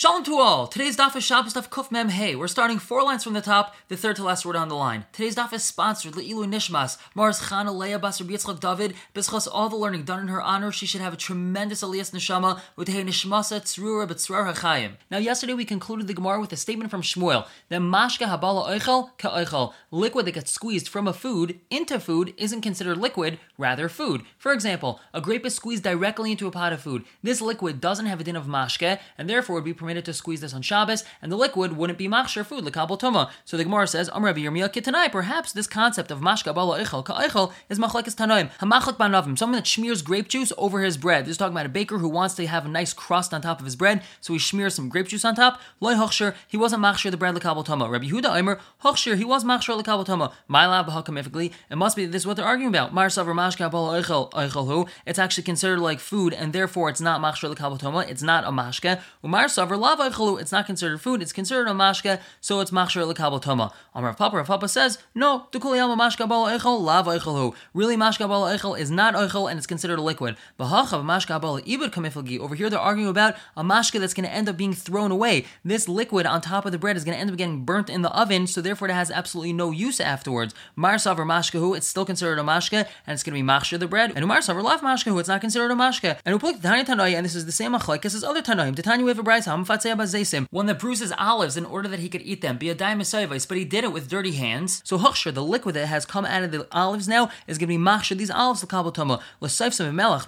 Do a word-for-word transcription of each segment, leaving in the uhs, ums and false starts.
Shalom to all! Today's daf is Shabbos daf Kuf Mem Hey. We're starting four lines from the top, the third to last word on the line. Today's daf is sponsored Le'ilu Nishmas, Maris Chana Leah Bas Rabbi Yitzchak David. B'schos all the learning done in her honor, she should have a tremendous aliyas neshama with Hey Nishmasa Tzrura B'tzrar HaChayim. Now, yesterday we concluded the Gemara with a statement from Shmuel that Mashka Habala Oichel Ka'oichel, liquid that gets squeezed from a food into food isn't considered liquid, rather food. For example, a grape is squeezed directly into a pot of food. This liquid doesn't have a din of mashke, and therefore would be permitted to squeeze this on Shabbos, and the liquid wouldn't be machshir food, lekabel tuma. So the Gemara says, Amar Rabbi Yirmiyah kitanai, perhaps this concept of mashka bala eichel ka'eichel is machlekes tanoim. Hamachlek banavim, someone that smears grape juice over his bread. This is talking about a baker who wants to have a nice crust on top of his bread, so he smears some grape juice on top. Loi hochshir, he wasn't machshir the bread lekabel tuma. Rabbi Yehuda Omer, hochshir, he was machshir lekabel tuma. My lab hakamefically, it must be that this is what they're arguing about. Mar savar mashka bala eichel eichel hu, it's actually considered like food, and therefore it's not machshir lekabel tuma. It's not a mashka. Umar savar it's not considered food, it's considered a mashka, so it's machshir lekabel toma. Amar Rav Papa, Rav Papa says, no, really mashka bala eichel, lav eichel hu. Really mashka bala eichel is not eichel and it's considered a liquid. B'hachav mashka bala ibud kamiflgi. Over here they're arguing about a mashka that's going to end up being thrown away. This liquid on top of the bread is going to end up getting burnt in the oven, so therefore it has absolutely no use afterwards. Mar savar mashka hu, it's still considered a mashka and it's going to be machshir the bread. And umar savar lav mashka hu, it's not considered a mashka. And uplek Tanya Tanoi, and this is the same machlekes as other Tanoim. Tanya we have a brayta. One that bruises olives in order that he could eat them, but he did it with dirty hands. So hochshir, the liquid that has come out of the olives now, is going to be machshir these olives l'kabel toma. But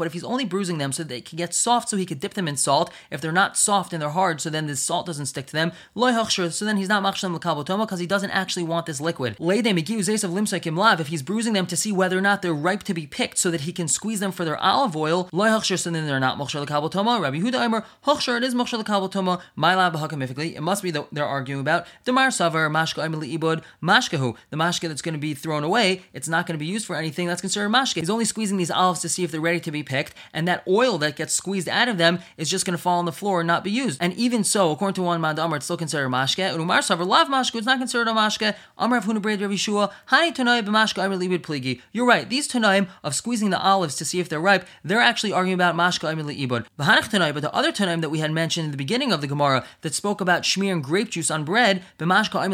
if he's only bruising them so they can get soft, so he could dip them in salt. If they're not soft and they're hard, so then the salt doesn't stick to them. Loi hochshir, so then he's not machshir them l'kabel toma because he doesn't actually want this liquid. If he's bruising them to see whether or not they're ripe to be picked, so that he can squeeze them for their olive oil. Loi hochshir, so then they're not machshir l'kabel toma. Rabbi Yehuda Omer, hochshir, it is machshir l'kabel toma. My lab hakamefically, it must be that they're arguing about the mar savar mashka imli ibud mashkahu, the mashka that's going to be thrown away. It's not going to be used for anything that's considered mashka. He's only squeezing these olives to see if they're ready to be picked, and that oil that gets squeezed out of them is just going to fall on the floor and not be used. And even so, according to one man d'amar, it's still considered mashka. And umar savar lav mashka, it's not considered a mashka. Amar of Hunabrei Rabbi Shua hani tanoim b'mashka imli ibud pligi. You're right. These tanoim of squeezing the olives to see if they're ripe, they're actually arguing about mashka imli ibud. V'hanach tanoim, but the other tanoim that we had mentioned in the beginning of the Gemara that spoke about shmearing grape juice on bread, they're arguing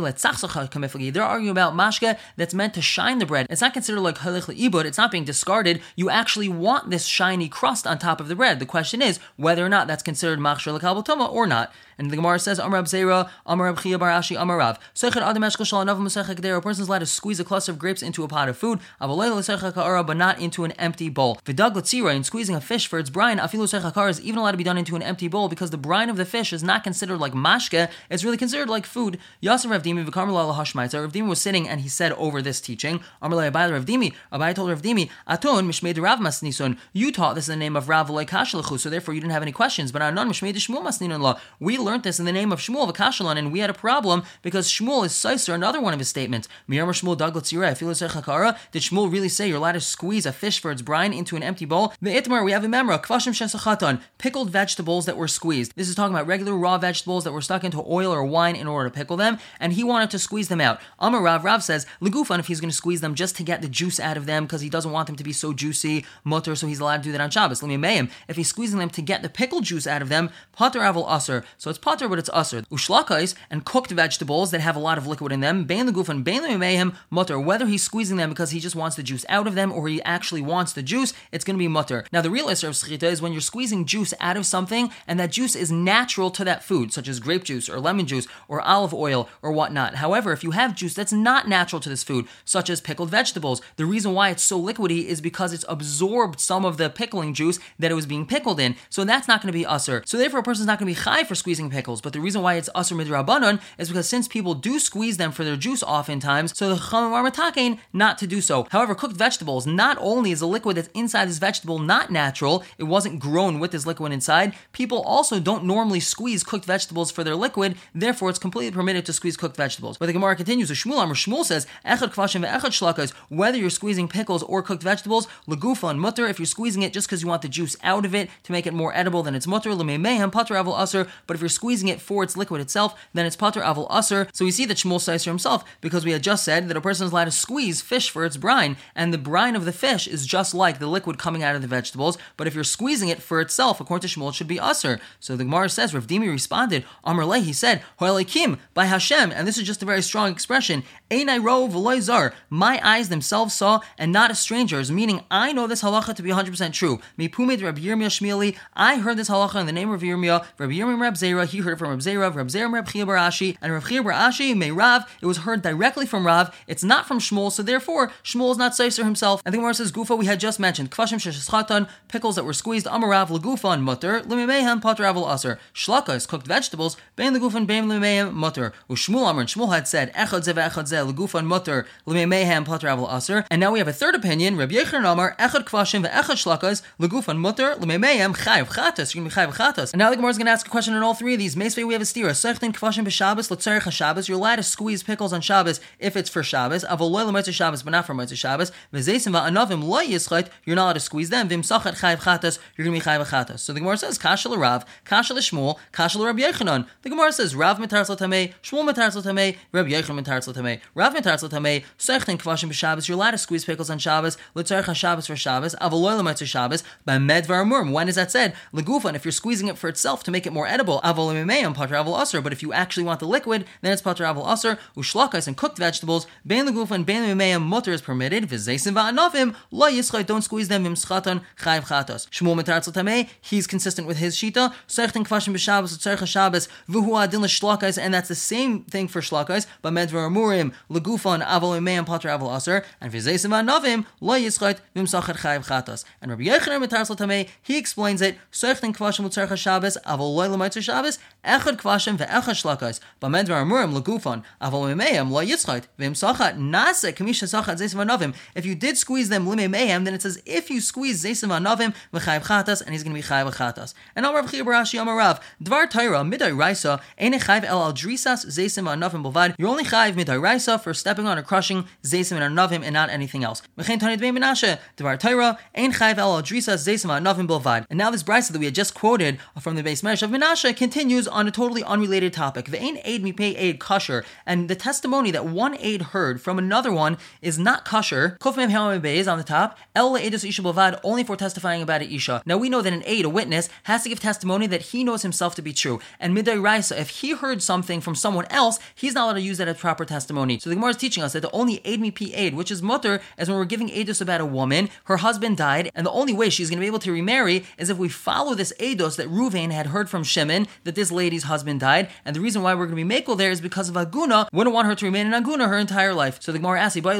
about mashka that's meant to shine the bread. It's not considered like halach leibud, it's not being discarded. You actually want this shiny crust on top of the bread. The question is whether or not that's considered machshir lekabel toma or not. And the Gemara says, Amar Rab Zera, Amar Rab Chia bar Ashi, Amar Rav. A person's allowed to squeeze a cluster of grapes into a pot of food, but not into an empty bowl. And squeezing a fish for its brine, is even allowed to be done into an empty bowl because the brine of the fish is not considered like mashke, it's really considered like food. Yasin Rav Dimi v'karmel hashmaitzer. Rav Dimi was sitting and he said over this teaching, Amar le'abayil Rav Dimi. Abai told Rav Dimi, Aton mishmei Rav masnisun. You taught this in the name of Rav le'kashlechu, so therefore you didn't have any questions. But Anon mishmei Shmuel masninun la. We learned this in the name of Shmuel v'kashalan, and we had a problem because Shmuel is soiser another one of his statements. Miyamar Shmuel daglatzira afilu chakara. Did Shmuel really say you're allowed to squeeze a fish for its brine into an empty bowl? The itmar we have a memra kvashim shesachatan, pickled vegetables that were squeezed. This is talking about regular raw vegetables that were stuck into oil or wine in order to pickle them, and he wanted to squeeze them out. Amar Rav, Rav says, Legufan, if he's going to squeeze them just to get the juice out of them because he doesn't want them to be so juicy, mutter, so he's allowed to do that on Shabbos. L'mimeim, if he's squeezing them to get the pickle juice out of them, pater aval aser, so it's pater but it's aser. Ushlakais, and cooked vegetables that have a lot of liquid in them, bein legufan, bein l'mimeim, mutter, whether he's squeezing them because he just wants the juice out of them or he actually wants the juice, it's going to be mutter. Now the real iser of schita is when you're squeezing juice out of something and that juice is natural to that food, such as grape juice or lemon juice or olive oil or whatnot. However, if you have juice that's not natural to this food, such as pickled vegetables, the reason why it's so liquidy is because it's absorbed some of the pickling juice that it was being pickled in, so that's not going to be usur. So therefore, a person's not going to be chai for squeezing pickles, but the reason why it's usur midrabanon is because since people do squeeze them for their juice oftentimes, so the chachamim are matakein not to do so. However, cooked vegetables, not only is the liquid that's inside this vegetable not natural, it wasn't grown with this liquid inside, people also don't normally squeeze cooked vegetables for their liquid, therefore it's completely permitted to squeeze cooked vegetables. But the Gemara continues, Shmuel Amar Shmuel says, Echad kvashim ve'echad shlakos, whether you're squeezing pickles or cooked vegetables, legufa and mutter, if you're squeezing it just because you want the juice out of it to make it more edible, then it's mutter, l'meimehem pater aval aser, but if you're squeezing it for its liquid itself, then it's pater aval aser. So we see that Shmuel Seiser himself, because we had just said that a person is allowed to squeeze fish for its brine, and the brine of the fish is just like the liquid coming out of the vegetables, but if you're squeezing it for itself, according to Shmuel, it should be aser. So the Gemara says, Rav Ravdimi responded, Amr Leh, he said, Ho'elekim, by Hashem, and this is just a very strong expression, Einai Ro'u V'lo Zar, my eyes themselves saw, and not a stranger's, meaning I know this halacha to be one hundred percent true. Mipumid Rabbi Yirmiyah Shmili, I heard this halacha in the name of Rabbi Yirmiyah, Rabbi Yirmiyah Reb Zera, he heard it from Reb Zera, Reb Zera Reb Chia Bar Ashi, and Reb Chia Bar Ashi, May Rav, it was heard directly from Rav, it's not from Shmuel, so therefore Shmuel is not Seiser himself. And the Gemara says, Gufa, we had just mentioned, Kvashim Sheshachatan, pickles that were squeezed, Amar Rav, Lagufan, Mutter, Limimeham, Pater Avol Aser, Shlaka is cooked vegetables, Bein Lagufan, Bein Limimeham, Mutter, Ushmuel Amr, and Shmuel had said, Echad Zeh Ve'echad Zeh, Lagufan, Mutter, Limimeham, Pater Avol Aser, and now we have a third opinion, Reb Yechir Amar, Echad Kvashim, Ve'echad Shlakas, Lagufan, Mutter, Limimeham, Chayav Chatas, you're going to be Chayav Chatas. And now the Gemara is going to ask a question on all three of these. Meisvei, we have a stira, Sechtin Kvashim B'Shabbos, L'tzarech HaShabbos, you're allowed to squeeze pickles on Shabbos if it's for Shabbos, Avoloy L'motzei Shabbos, but not for Motzei Shabbos, V'zeisim Va'anavim Lo Yischait, you're not allowed to squeeze them, V'imsachat Chayav Chatas, you're going to be Chayav Chatas. So the Gemara says, Kashal Rav, Kashal Shmuel, Kashal Rabbi Yechanan. The Gemara says, Rav Mitaras L'Tamei, Shmuel Mitaras L'Tamei, Rabbi Yechanan Mitaras L'Tamei, Rav Mitaras L'Tamei, Sechtin Kvashim B'Shabbos, you're allowed to squeeze pickles on Shabbos, L'tzarech HaShabbos for Shabbos, Avoloy L'motzei Shabbos, B'med V'armurim. When is that said? L'gufan, if you're squeezing it for itself to make it more edible, Avol L'mimeyam, Pater Avol Aser. But if you actually want the liquid, then it's Pater Avol Aser. Ushlakas and cooked vegetables, Bein L'gufan and Bein L'mimeyam, Mutter is permitted. V'zeisim Va'anavim Lo Yischait, don't squeeze them. V'imschatan Chayav Chatas. Shmuel Mitaras L'Tamei, he's consistent with his shita. Sechtin Kvashim B'Shabbos, L'tzarech HaShabbos, V'hu Adin L'Shlakas, and that's the same thing for Shlakas. B'med V'armurim, L'gufan, Avol L'mimeyam, Pater Avol Aser, and V'zeisim Va'anavim Lo Yischait, V'imsachat Chayav Chatas. And Rabbi Yechanan Mitaras L'Tamei, he explains it. Sechtin Kvashim L'tzarech HaShabbos, Avol L'motzei Shabbos, Echad Kvashim V'Echad Shlakas, B'med V'armurim L'gufan, Avol L'mimeyam Lo Yischait, V'imsachat Nase Kamisha Sachat Zeisim Va'anavim. If you did squeeze them L'mimeyam, then it says if you squeeze Zeisim Va'anavim V'Chayav Chatas, and he's going to be Chayav Chatas. And Amar Rav Chia Bar Ashi Amar Rav, Dvar Taira Midai Raisa Einei Chayav El Al Drisas Zeisim Va'anavim B'Vad. You're only Chayav Midai Raisa for stepping on or crushing Zeisim Va'anavim and not anything else. V'chein Tani Bnei Menashe Dvar Taira Ein Chayav El Al Drisas Zeisim Va'anavim B'Vad. And now this brisa that we had just quoted from the Beis Medrash of Menashe continues on a totally unrelated topic. V'ein Eid Mipei Eid Kasher, and the testimony that one Eid heard from another one is not kasher. Kof Mem Hamam Beis on the top. El Le'edus Isha B'Vad, only for testifying about an Isha. Now we know that an Eid, a witness, has to give testimony that he knows himself to be true. And Midai Raisa, if he heard something from someone else, he's not allowed to use that as proper testimony. So the Gemara is teaching us that the only Eid Mipei Eid, which is mutter, is when we're giving Eidus about a woman, her husband died, and the only way she's going to be able to remarry is if we follow this Eidos that Ruvain had heard from Shimon, that this lady's husband died, and the reason why we're going to be makel there is because of Aguna. Wouldn't want her to remain in Aguna her entire life. So the Gemara asks, what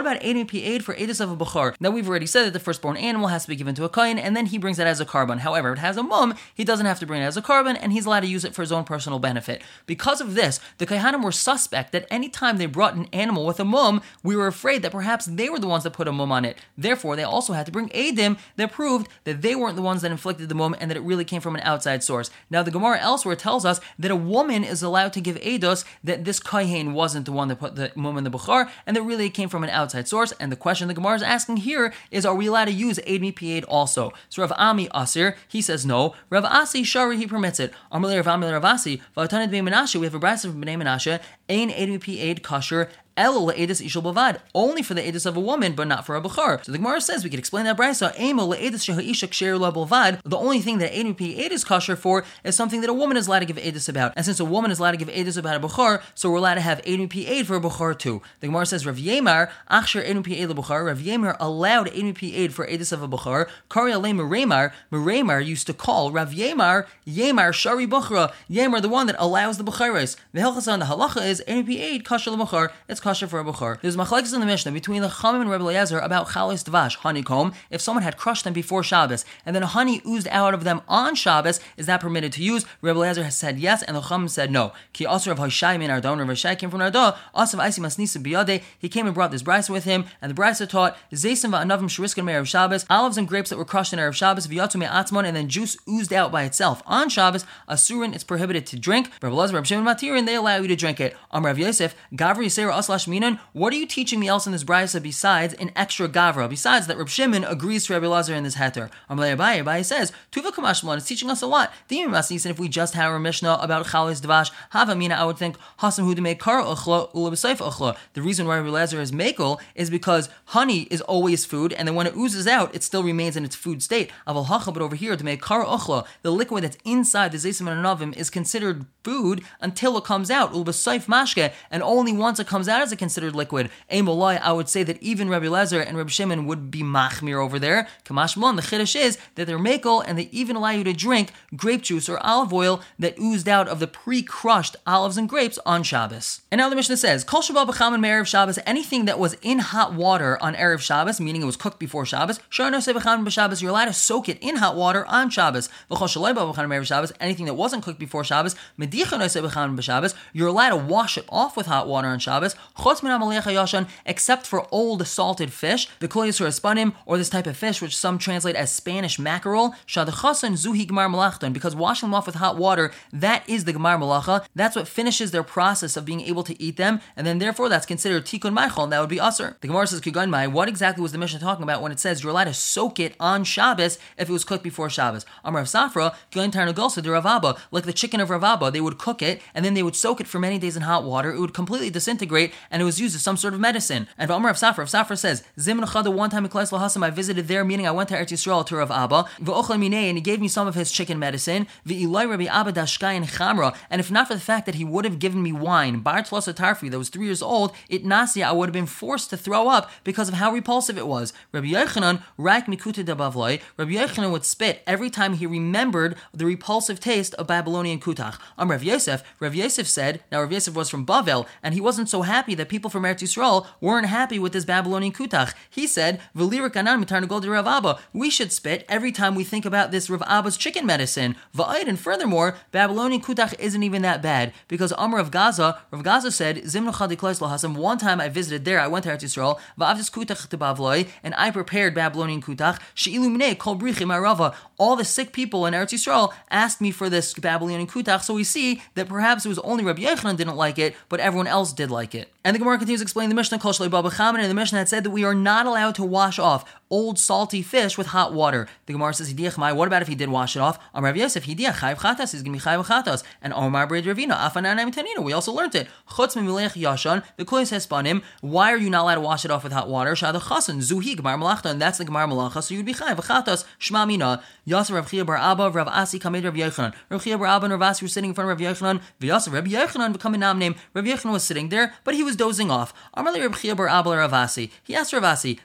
about Eid Mipei Eid for Eidos of a Bechar? Now we've already said that the firstborn animal has to be given to a Kayin, and then he brings it as a carbon. However, it has a mum, he doesn't have to bring it as a carbon, and he's allowed to use it for his own personal benefit. Because of this, the Kaihanim were suspect that any time they brought an animal with a mum, we were afraid that perhaps they were the ones that put a mum on it. Therefore, they also had to bring Eidim that proved that they weren't the ones that inflicted the mum, and that it really came from an outside source. Now the Gemara elsewhere tells us that a woman is allowed to give Eidos that this Kohen wasn't the one that put the mum in the Bukhar, and that really came from an outside source. And the question the Gemara is asking here is, are we allowed to use Eid Mipei Eid also? So Rav Ami Asir, he says no. Rav Asi Shari, he permits it. Amalei Rav Ami Rav Asi, V'atanid Bnei Menashe, we have a brisa from Bnei Menashe, Ein Eid Mipei Eid Kasher, El Le'edus Ishul Bavad, only for the edus of a woman, but not for a Bechar. So the Gemara says we could explain that brisa. Emo Le'edus Sheha'isha Ksheru La Bavad. The only thing that Eid Mipei Eid is kosher for is something that a woman is allowed to give edus about. And since a woman is allowed to give edus about a Bechar, so we're allowed to have Eid Mipei Eid for a Bechar too. The Gemara says Rav Yemar Achsher Eid Mipei Eid LaBechar. Rav Yemar allowed Eid Mipei Eid for edus of a Bechar. Kari Alei Meremar. Meremar used to call Rav Yemar Yemar Shari Bechra. Yemar, the one that allows the Becharis. The halachas on the halacha is Eid Mipei Eid kosher LaBechar. It's kosher for a Bechar. There's machlekes in the Mishnah between the Chachamim and Rebbe Eliezer about chalas dvash, honeycomb. If someone had crushed them before Shabbos and then honey oozed out of them on Shabbos, is that permitted to use? Rebbe Eliezer has said yes, and the Chachamim said no. Ki Asur of Hoshai min Arda, Rav Hoshai came from Arda. Asav Aisi Masnisa Biyade, he came and brought this brisa with him, and the brisa taught Zeisim Va'anavim Sheriskan Me'erav Shabbos, olives and grapes that were crushed in Erev Shabbos V'yatzu Me'atzmon, and then juice oozed out by itself on Shabbos. Asurin, it's prohibited to drink. Rebbe Eliezer, Rav Shimon Matirin, they allow you to drink it. Amar Rav Yosef Gavri Yisera Asla slash minon, what are you teaching me else in this brisa besides an extra gavra? Besides that Reb Shimon agrees to Rabbi Lazar in this heter. Amalei Abaye, Abaye says, Tuva Kamashmalan is teaching us a lot. The Yimasin, if we just had our Mishnah about Chalis Dvash, Havamina, I would think, Hasam Hudame Kara Ochla, Ulabasif Ochla. The reason why Rabbi Lazar is Makel is because honey is always food, and then when it oozes out, it still remains in its food state. Aval Hacha, but over here, Dame Kara Ochla, the liquid that's inside the Zaysim and Anavim is considered food until it comes out, Ulabasif Mashke, and only once it comes out is it considered liquid. Emolai, I would say that even Rabbi Lazar and Rabbi Shimon would be Machmir over there. Kamashmalan, the Chiddush is that they're Makel and they even allow you to drink grape juice or olive oil that oozed out of the pre-crushed olives and grapes on Shabbos. And now the Mishnah says, Kol Shabbat b'chamin me'erev Shabbos, anything that was in hot water on Erev Shabbos, meaning it was cooked before Shabbos, Shar Noseh b'chamin b'Shabbos, you're allowed to soak it in hot water on Shabbos. V'chol Shaloi b'chamin me'erev Shabbos, anything that wasn't cooked before Shabbos, Medicha Noseh b'chamin b'Shabbos, you're allowed to wash it off with hot water on Shabbos. Chutz min ha'malecha yashan, except for old salted fish, the kol yisur espanim, or this type of fish which some translate as Spanish mackerel, Shadachasan zuhi gmar malachton, because washing them off with hot water, that is the Gemar Malacha. That's what finishes their process of being able to eat them, and then therefore that's considered Tikkun Meichel, and that would be Aser. The Gemara says, Kugan Mai, what exactly was the Mishnah talking about when it says you're allowed to soak it on Shabbos if it was cooked before Shabbos? Amar of Safra, Kugan Tarnagolsa de Rav Abba, like the chicken of Rav Abba, they would cook it, and then they would soak it for many days in hot water, it would completely disintegrate, and it was used as some sort of medicine. And Amar of Safra, Rav Safra says, Zimn Chada, one time in Klais Lahasam, I visited there, meaning I went to Eretz Yisrael to Rav Abba, V'ochel Minei, and he gave me some of his chicken medicine, V'iloi Rabbi Abba Dashkai and Chamra, and if not for the fact that he would have given me wine, Bar Tlasa Tarfi, that was three years old, it Nasia, I would have been forced to throw up because of how repulsive it was. Rabbi Yochanan, Rak Mikuta de Bavloi, Rabbi Yochanan would spit every time he remembered the repulsive taste of Babylonian Kutach. Um, Rav Yosef, Rav Yosef said, now Rav Yosef was from Bavel, and he wasn't so happy that people from Eretz Yisrael weren't happy with this Babylonian Kutach. He said, V'lirik anan mitarnagol de Rav Abba, we should spit every time we think about this Rav Abba's chicken medicine. Va'id, and furthermore, Babylonian Kutach isn't even that bad, because Amr of Gaza, Rav Gaza said, one time I visited there, I went to Eretz Yisrael, Va'avdis Kutach to Bavloi, and I prepared Babylonian Kutach, She'ilu Minei Kol Brichim Arava, all the sick people in Eretz Yisrael asked me for this Babylonian Kutach, so we see that perhaps it was only Rabbi Yochanan didn't like it, but everyone else did like it. And the Gemara continues explaining the Mishnah, Kol Shalei Ba B'chamin, and the Mishnah had said that we are not allowed to wash off old salty fish with hot water. The Gemara says, Hidiach Mai, what about if he did wash it off? Amar Rav Yosef, Hidiach Chayv Chatas, he's going to be Chayv Chatas. And Omar B'red Ravina, Afananam Tanina, we also learned it. Chutz Mimilech Yashan, the Koyes Hespanim, why are you not allowed to wash it off with hot water? Shada Chasan, Zuhi Gemar Malachta, and that's the Gemar Malacha, so you'd be Chayv Chatas, Shma Mina. Yasser Rav Chia Bar Abba, Rav Asi Kamed Rav Yochanan. Rav Chia Bar Abba and Rav Asi were sitting in front of Rav Yochanan. Vyasser Rav Yochanan became a nam name. Rav Yochanan was sitting there, but he was dozing off. Amar Rav Chia Bar Abba Rav Asi. He asked Rav Asi,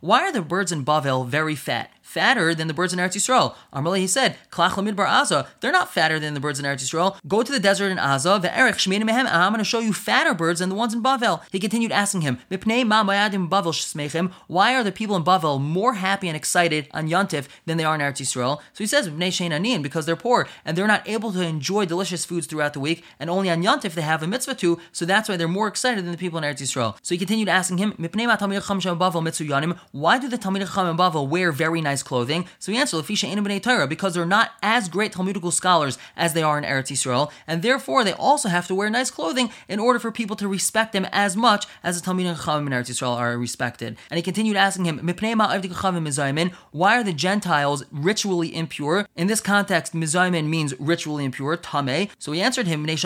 why are the birds in Bavel very fat? Fatter than the birds in Eretz Yisrael. Amarle, he said, Klach Lamidbar Aza, they're not fatter than the birds in Eretz Yisrael. Go to the desert in Aza, Ve'erech Shmeinim Mehem, and I'm going to show you fatter birds than the ones in Bavel. He continued asking him, Mipnei ma mayadim Bavel shesmechem, why are the people in Bavel more happy and excited on Yontif than they are in Eretz Yisrael? So he says, Mipnei shein aniyin, because they're poor, and they're not able to enjoy delicious foods throughout the week, and only on Yontif they have a mitzvah too, so that's why they're more excited than the people in Eretz Yisrael. So he continued asking him, Mipnei ma Talmidei Chacham shem Bavel mitzuyanim, why do the Talmidei Chacham in Bavel wear very nice clothing? So he answered, because they're not as great Talmudical scholars as they are in Eretz Yisrael, and therefore they also have to wear nice clothing in order for people to respect them as much as the Talmidim Chachamim in Eretz Yisrael are respected. And he continued asking him, why are the Gentiles ritually impure? In this context, Mizaymin means ritually impure, Tameh. So he answered him, because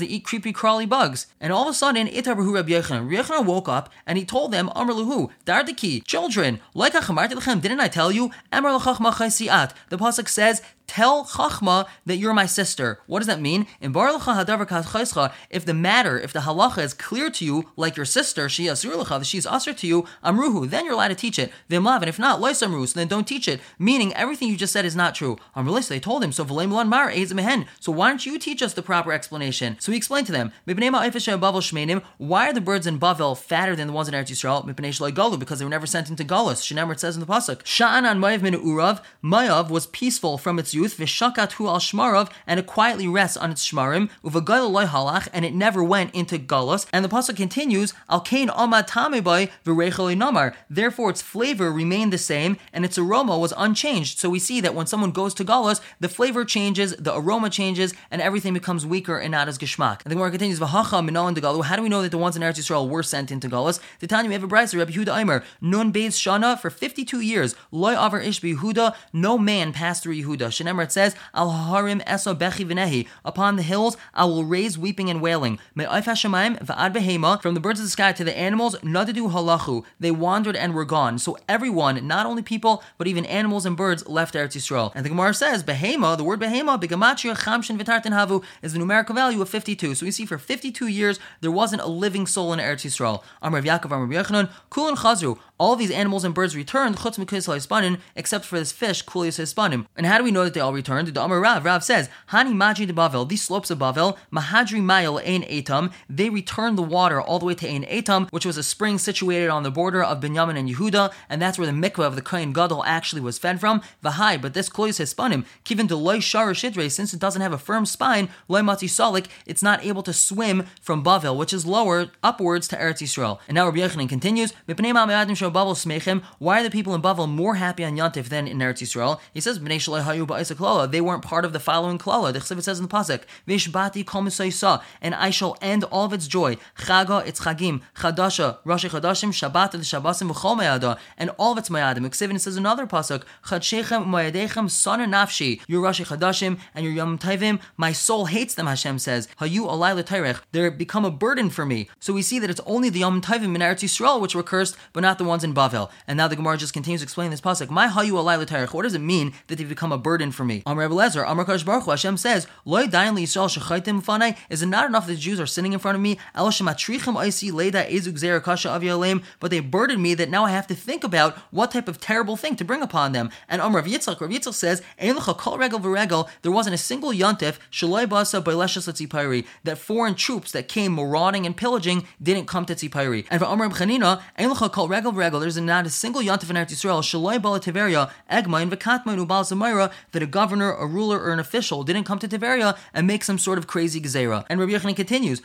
they eat creepy crawly bugs. And all of a sudden, Itarbahu Rabbi Yochanan. Rabbi Yochanan woke up and he told them, Amar Luhu, Dardiki, children, like Achamarti L'chem, didn't I tell you? Amar l'chachma chai si'at. The pasuk says, tell Chachma that you're my sister. What does that mean? In Bar L'cha Hadavar Kachayischa, if the matter, if the halacha is clear to you, like your sister, she Asur L'cha, she's Asur to you, Amruhu, then you're allowed to teach it. V'imlav, and if not, Lois Amruhu, so then don't teach it. Meaning, everything you just said is not true. Amrulis, they told him, so V'leim Lan Mar, Eiz Mehen, so why don't you teach us the proper explanation? So he explained to them, Mipnei Ma'ifeshem Bavel Shmeinim, why are the birds in Bavel fatter than the ones in Eretz Yisrael? Mipnei Shloi Galu, because they were never sent into Galus. Shinemar, it says in the pasuk, Sha'anan Mayav Min Urav, Mayav was peaceful from its youth, v'shakatu al shmarav, and it quietly rests on its shmarim, uvagayl loy halach, and it never went into galus. And the pasuk continues, al kain amad tamibay v'reichel inamar. Therefore, its flavor remained the same, and its aroma was unchanged. So we see that when someone goes to galus, the flavor changes, the aroma changes, and everything becomes weaker and not as geshmak. And the Gemara continues, v'hacha minoan de galu. How do we know that the ones in Eretz Yisrael were sent into galus? The Tanya Eva Brayser, Rabbi Yehuda Aimer, nun beiz shana, for fifty-two years, loy aver ish b'Yehuda, no man passed through Yehuda. Shenemar, it says, al harim eso bechi v'nehi. Upon the hills I will raise weeping and wailing. Me'ayf hashamayim v'ad behema, from the birds of the sky to the animals, nadadu halachu. They wandered and were gone. So everyone, not only people, but even animals and birds, left Eretz Yisrael. And the Gemara says, behema, the word behema, begamatria chamshin v'tartin havu, is the numerical value of fifty-two. So we see for fifty-two years there wasn't a living soul in Eretz Yisrael. Amar Yaakov, Amar Yochanan, kulon chazru. All these animals and birds returned, chutz mikulis haispanim, except for this fish, kulis haispanim. And how do we know that they all returned? The Amar Rav, Rav says, hani maji de Bavel, these slopes of Bavel, mahadri mayil ein etam, they returned the water all the way to ein etam, which was a spring situated on the border of Binyamin and Yehuda, and that's where the mikveh of the Kohen Gadol actually was fed from. Vahai, but this kulis haispanim, kivin de loy shara shidre, since it doesn't have a firm spine, loy matzi salik, it's not able to swim from Bavel, which is lower, upwards to Eretz Yisrael. And now Rabbi Yochanan continues, mipnei ma'adim shem Bavel smechem, why are the people in Bavel more happy on Yantif than in Eretz Yisrael? He says, b'nei shalai hayu ba'isa klala, they weren't part of the following klala. The Chesed says in the pasuk, v'ishbati kol misaysa, and I shall end all of its joy. Chaga, its chagim, chadasha, rashi chadashim, shabbat, the shabbasim v'chol me'ada, and all of its me'adim. It says another pasuk, chadshechem me'adechem sana nafshi, your rashi chadashim and your yom tovim, my soul hates them. Hashem says, hayu alay l'tayrech, they become a burden for me. So we see that it's only the yom tovim in Eretz Yisrael which were cursed, but not the ones in Bavel. And now the Gemara just continues explaining this pasuk. My hayu alay l'tayrech. What does it mean that they've become a burden for me? Amar Rebbe Lezer, Amar Kadosh Baruch Hu, Hashem says, Lo yadayin liYisrael shechaitim ufanai. Is it not enough that the Jews are sinning in front of me? El shematrichim oisi leida ezug zera kasha avialeim. But they burdened me that now I have to think about what type of terrible thing to bring upon them. And Amar Rav Yitzchak, Rav Yitzchak says, Ein lecha kol regel v'regel. There wasn't a single yontif shaloi basa b'leshes l'tzipayri, that foreign troops that came marauding and pillaging didn't come to tzipayri. And for Amar Reb Chanina, Ein lecha kol regel v'regel. There's not a single yontif in Eretz Yisrael shaloi bala Tiberia egmain v'katmain ubal zamayra, that a governor, a ruler, or an official didn't come to Tiberia and make some sort of crazy gezerah. And Rabbi Yochanan continues,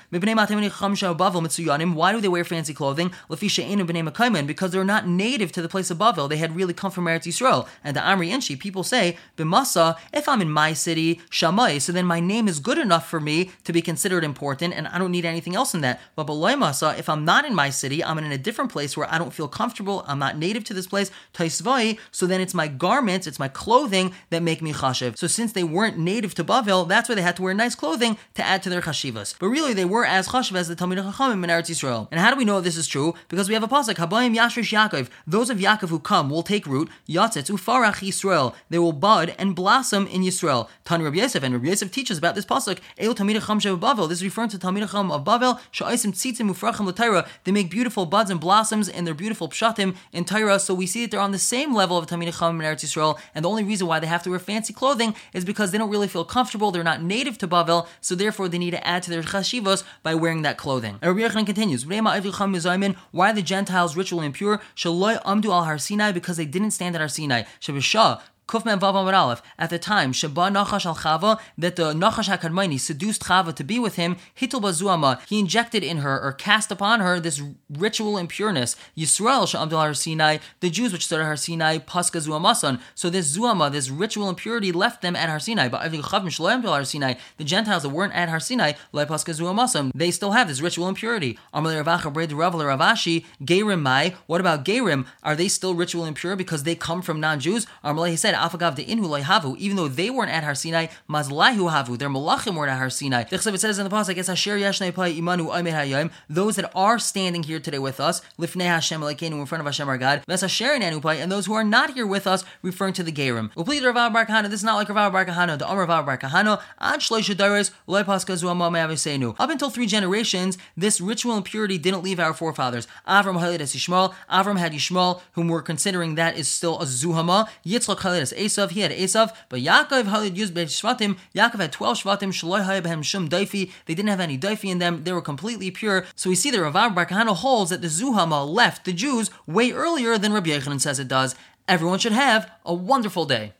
why do they wear fancy clothing? Because they're not native to the place of Bavel. They had really come from Eretz Yisrael. And the Amri Inshi, people say, B'masa, if I'm in my city, Shamai, so then my name is good enough for me to be considered important, and I don't need anything else in that. But B'loi Masa, if I'm not in my city, I'm in a different place where I don't feel comfortable, I'm not native to this place, Taisvai, so then it's my garments, it's my clothing that make me chashiv. So since they weren't native to Bavel, that's why they had to wear nice clothing to add to their chashivas. But really, they were as chashiv as the Talmidei Chachamim in Eretz Yisrael. And how do we know this is true? Because we have a pasuk, Habayim Yashrish Yaakov, those of Yaakov who come will take root, Yatzitz Ufarach Yisrael, they will bud and blossom in Yisrael. Tan Rabbi Yosef, and Rabbi Yosef teaches about this pasuk, Eil Talmidei Chacham Shev Bavel, this is referring to Talmidei Chacham of Bavel, Sha'asim Tzitzim Ufrachim L'Taira, they make beautiful buds and blossoms in their beautiful pshatim in Taira, so we see that they're on the same level of Talmidei Chacham in Eretz Yisrael, and the only reason why they have to wear fancy clothing is because they don't really feel comfortable, they're not native to Bavel, so therefore they need to add to their chashivos by wearing that clothing. And Rabbi Yochanan continues, why are the Gentiles ritually impure? Shaloi amdu al har Sinai, because they didn't stand at har Sinai. Shabashah, Kufman Vavam Aleph, at the time, Sheba Nachash al Chava, that the Nachash HaKadmaini seduced Chava to be with him, Hitul Bazuama, he injected in her or cast upon her this ritual impureness. Yisrael Sha'amdul Har Sinai, the Jews which stood at Har Sinai, Paska Zuamason. So this Zuama, this ritual impurity, left them at Har Sinai. But the Gentiles that weren't at Har Sinai, Lai Paska Zuamason, they still have this ritual impurity. Amalei Ravacha Bred Ravala Ravashi, Geirim Mai, what about Geirim? Are they still ritual impure because they come from non-Jews? Amalei, he said, even though they weren't at Har Sinai, Mazlahu Havu, their Malachim weren't at Har Sinai. It says in the pasuk, those that are standing here today with us, Lifnei Hashem Elokeinu, in front of Hashem our God, and those who are not here with us, referring to the Geirim. This is not like Rav Bar Kahana, the Amar Rav Bar Kahana. Up until three generations, this ritual impurity didn't leave our forefathers. Avram Haled as Yishmael, Avram had Yishmael, whom we're considering that is still a Zuhama. Yitzchak Haled Esav, he had Esav, but Yaakov Halid Yuz Beit Shvatim, Yaakov had twelve Shvatim, Shaloi Haya Behem Shum Daifi, they didn't have any Daifi in them, they were completely pure. So we see that Rav Avraham Bar Kahana holds that the Zuhama left the Jews way earlier than Rabbi Yochanan says it does. Everyone should have a wonderful day.